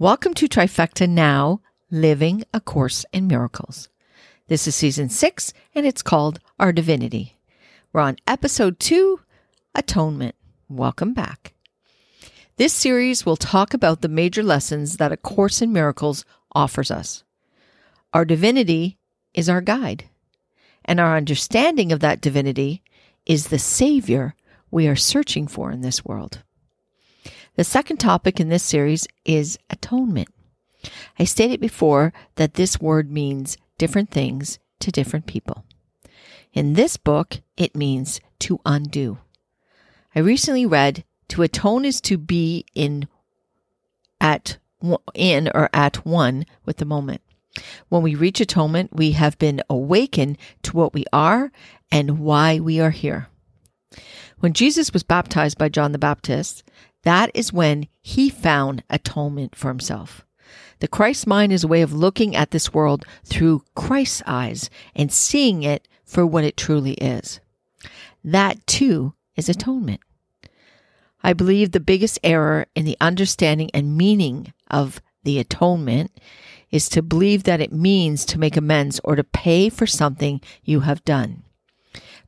Welcome to Trifecta Now, Living A Course in Miracles. This is Season 6, and it's called Our Divinity. We're on Episode 2, Atonement. Welcome back. This series will talk about the major lessons that A Course in Miracles offers us. Our divinity is our guide, and our understanding of that divinity is the Savior we are searching for in this world. The second topic in this series is atonement. I stated before that this word means different things to different people. In this book, it means to undo. I recently read, to atone is to be at one with the moment. When we reach atonement, we have been awakened to what we are and why we are here. When Jesus was baptized by John the Baptist, that is when he found atonement for himself. The Christ mind is a way of looking at this world through Christ's eyes and seeing it for what it truly is. That too is atonement. I believe the biggest error in the understanding and meaning of the atonement is to believe that it means to make amends or to pay for something you have done.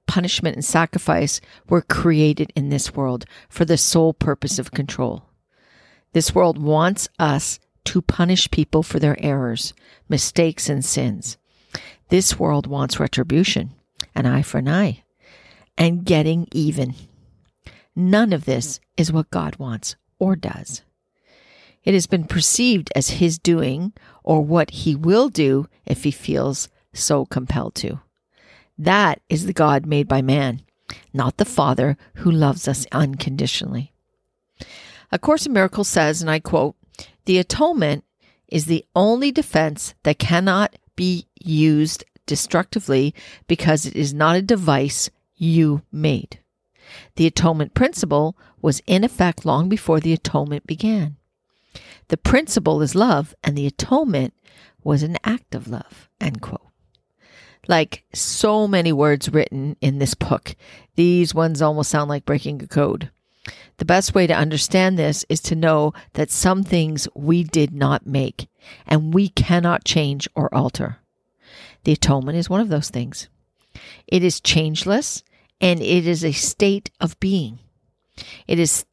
Punishment and sacrifice were created in this world for the sole purpose of control. This world wants us to punish people for their errors, mistakes, and sins. This world wants retribution, an eye for an eye, and getting even. None of this is what God wants or does. It has been perceived as his doing or what he will do if he feels so compelled to. That is the God made by man, not the Father who loves us unconditionally. A Course in Miracles says, and I quote, "The atonement is the only defense that cannot be used destructively because it is not a device you made." The atonement principle was in effect long before the atonement began. The principle is love, and the atonement was an act of love, end quote. Like so many words written in this book, these ones almost sound like breaking a code. The best way to understand this is to know that some things we did not make and we cannot change or alter. The atonement is one of those things. It is changeless and it is a state of being. It is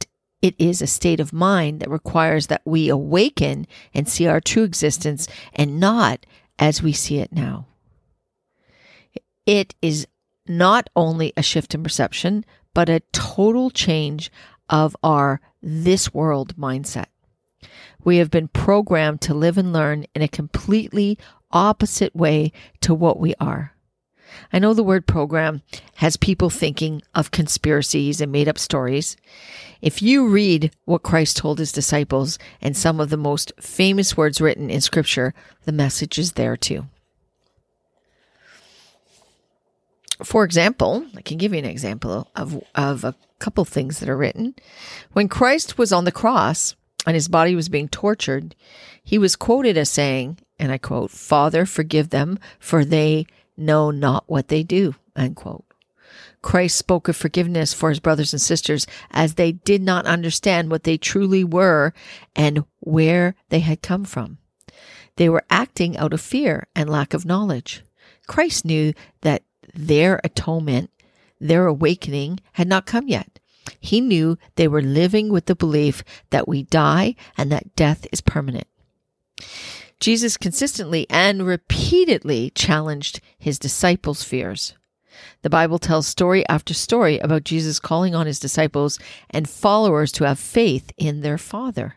a state of mind that requires that we awaken and see our true existence and not as we see it now. It is not only a shift in perception, but a total change of our this world mindset. We have been programmed to live and learn in a completely opposite way to what we are. I know the word program has people thinking of conspiracies and made up stories. If you read what Christ told his disciples and some of the most famous words written in Scripture, the message is there too. For example, I can give you an example of a couple things that are written. When Christ was on the cross and his body was being tortured, he was quoted as saying, and I quote, "Father, forgive them, for they know not what they do," end quote. Christ spoke of forgiveness for his brothers and sisters as they did not understand what they truly were and where they had come from. They were acting out of fear and lack of knowledge. Christ knew that their atonement, their awakening had not come yet. He knew they were living with the belief that we die and that death is permanent. Jesus consistently and repeatedly challenged his disciples' fears. The Bible tells story after story about Jesus calling on his disciples and followers to have faith in their Father.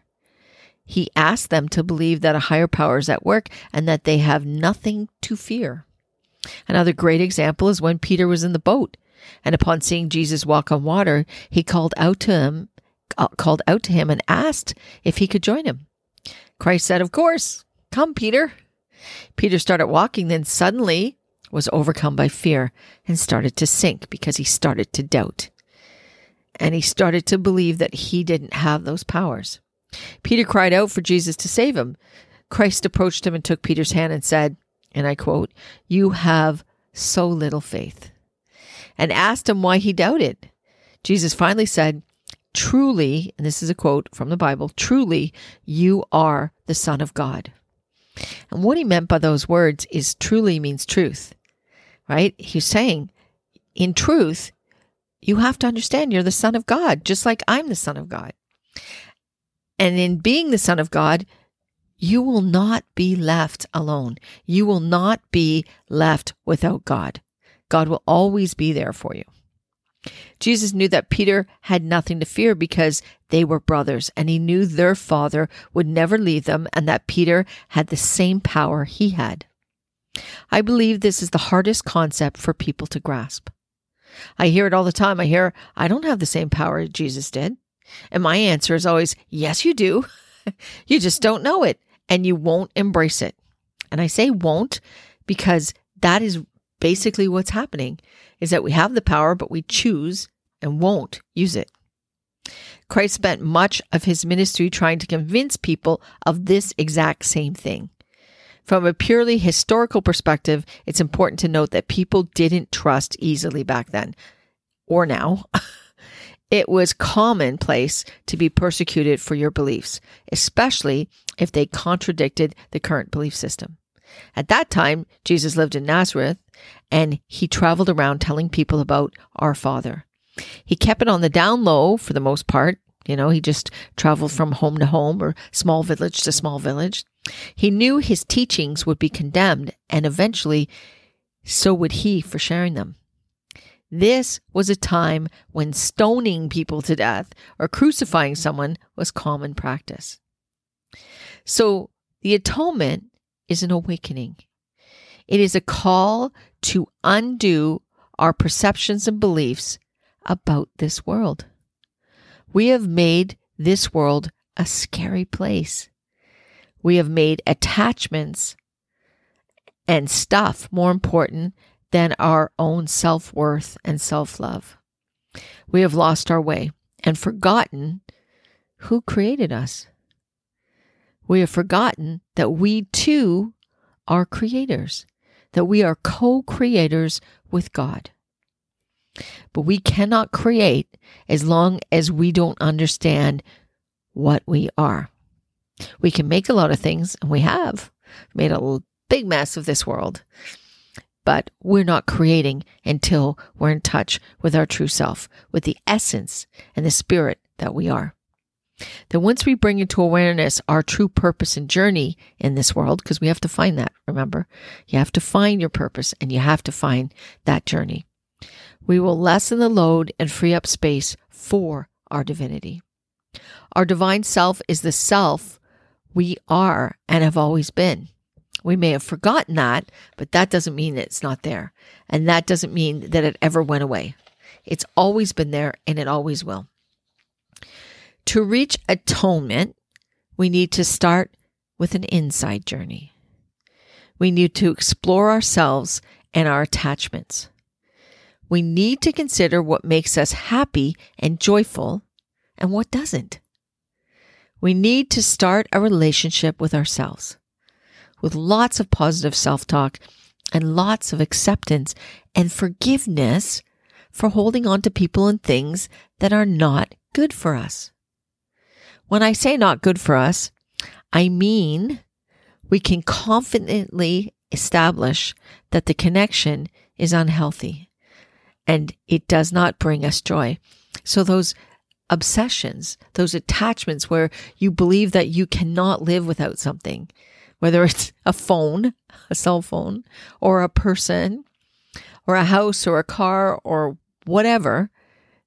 He asked them to believe that a higher power is at work and that they have nothing to fear. Another great example is when Peter was in the boat, and upon seeing Jesus walk on water, he called out to him and asked if he could join him. Christ said, "Of course, come, Peter." Peter started walking, then suddenly was overcome by fear and started to sink because he started to doubt. And he started to believe that he didn't have those powers. Peter cried out for Jesus to save him. Christ approached him and took Peter's hand and said, and I quote, "You have so little faith," and asked him why he doubted. Jesus finally said, truly, and this is a quote from the Bible, truly you are the Son of God. And what he meant by those words is truly means truth, right? He's saying, in truth, you have to understand you're the Son of God, just like I'm the Son of God. And in being the Son of God, you will not be left alone. You will not be left without God. God will always be there for you. Jesus knew that Peter had nothing to fear because they were brothers, and he knew their father would never leave them, and that Peter had the same power he had. I believe this is the hardest concept for people to grasp. I hear it all the time. I hear, I don't have the same power Jesus did. And my answer is always, yes, you do. You just don't know it, and you won't embrace it. And I say won't because that is basically what's happening, is that we have the power, but we choose and won't use it. Christ spent much of his ministry trying to convince people of this exact same thing. From a purely historical perspective, it's important to note that people didn't trust easily back then, or now. It was commonplace to be persecuted for your beliefs, especially if they contradicted the current belief system. At that time, Jesus lived in Nazareth, and he traveled around telling people about our Father. He kept it on the down low for the most part. You know, he just traveled from home to home or small village to small village. He knew his teachings would be condemned, and eventually so would he for sharing them. This was a time when stoning people to death or crucifying someone was common practice. So the atonement is an awakening. It is a call to undo our perceptions and beliefs about this world. We have made this world a scary place. We have made attachments and stuff more important than our own self-worth and self-love. We have lost our way and forgotten who created us. We have forgotten that we too are creators, that we are co-creators with God. But we cannot create as long as we don't understand what we are. We can make a lot of things, and we have made a big mess of this world. But we're not creating until we're in touch with our true self, with the essence and the spirit that we are. Then once we bring into awareness our true purpose and journey in this world, because we have to find that, remember? You have to find your purpose, and you have to find that journey. We will lessen the load and free up space for our divinity. Our divine self is the self we are and have always been. We may have forgotten that, but that doesn't mean it's not there. And that doesn't mean that it ever went away. It's always been there, and it always will. To reach atonement, we need to start with an inside journey. We need to explore ourselves and our attachments. We need to consider what makes us happy and joyful and what doesn't. We need to start a relationship with ourselves, with lots of positive self-talk and lots of acceptance and forgiveness for holding on to people and things that are not good for us. When I say not good for us, I mean we can confidently establish that the connection is unhealthy and it does not bring us joy. So those obsessions, those attachments where you believe that you cannot live without something, whether it's a phone, a cell phone, or a person, or a house, or a car, or whatever,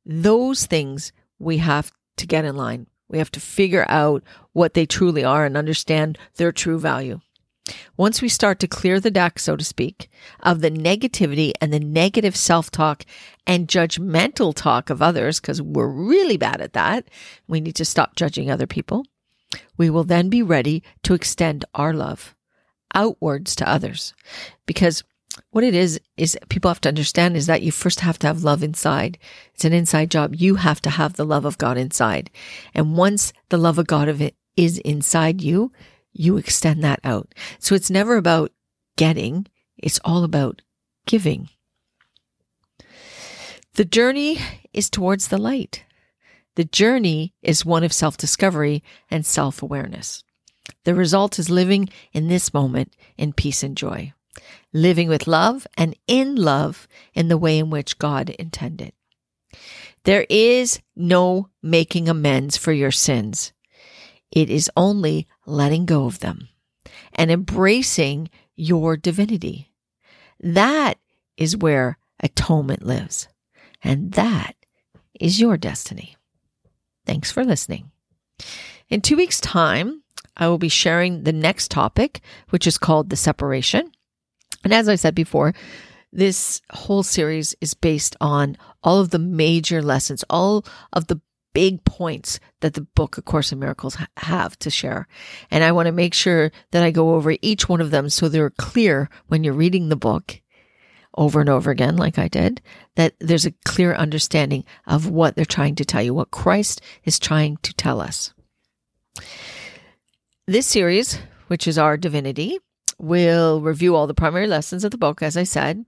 those things we have to get in line. We have to figure out what they truly are and understand their true value. Once we start to clear the deck, so to speak, of the negativity and the negative self-talk and judgmental talk of others, because we're really bad at that, we need to stop judging other people. We will then be ready to extend our love outwards to others. Because what it is people have to understand is that you first have to have love inside. It's an inside job. You have to have the love of God inside. And once the love of God is inside you, you extend that out. So it's never about getting, it's all about giving. The journey is towards the light. The journey is one of self-discovery and self-awareness. The result is living in this moment in peace and joy, living with love and in love in the way in which God intended. There is no making amends for your sins. It is only letting go of them and embracing your divinity. That is where atonement lives, and that is your destiny. Thanks for listening. In 2 weeks' time, I will be sharing the next topic, which is called The Separation. And as I said before, this whole series is based on all of the major lessons, all of the big points that the book, A Course in Miracles, have to share. And I want to make sure that I go over each one of them so they're clear when you're reading the book over and over again, like I did, that there's a clear understanding of what they're trying to tell you, what Christ is trying to tell us. This series, which is Our Divinity, will review all the primary lessons of the book, as I said,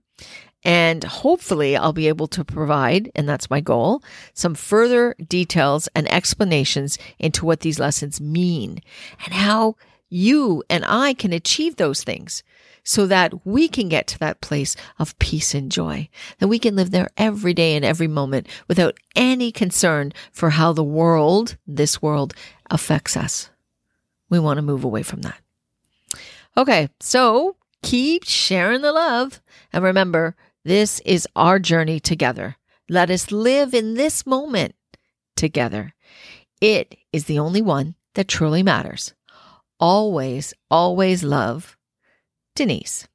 and hopefully I'll be able to provide, and that's my goal, some further details and explanations into what these lessons mean and how you and I can achieve those things so that we can get to that place of peace and joy, that we can live there every day and every moment without any concern for how the world, this world, affects us. We want to move away from that. Okay, so keep sharing the love. And remember, this is our journey together. Let us live in this moment together. It is the only one that truly matters. Always, always love, Denyse.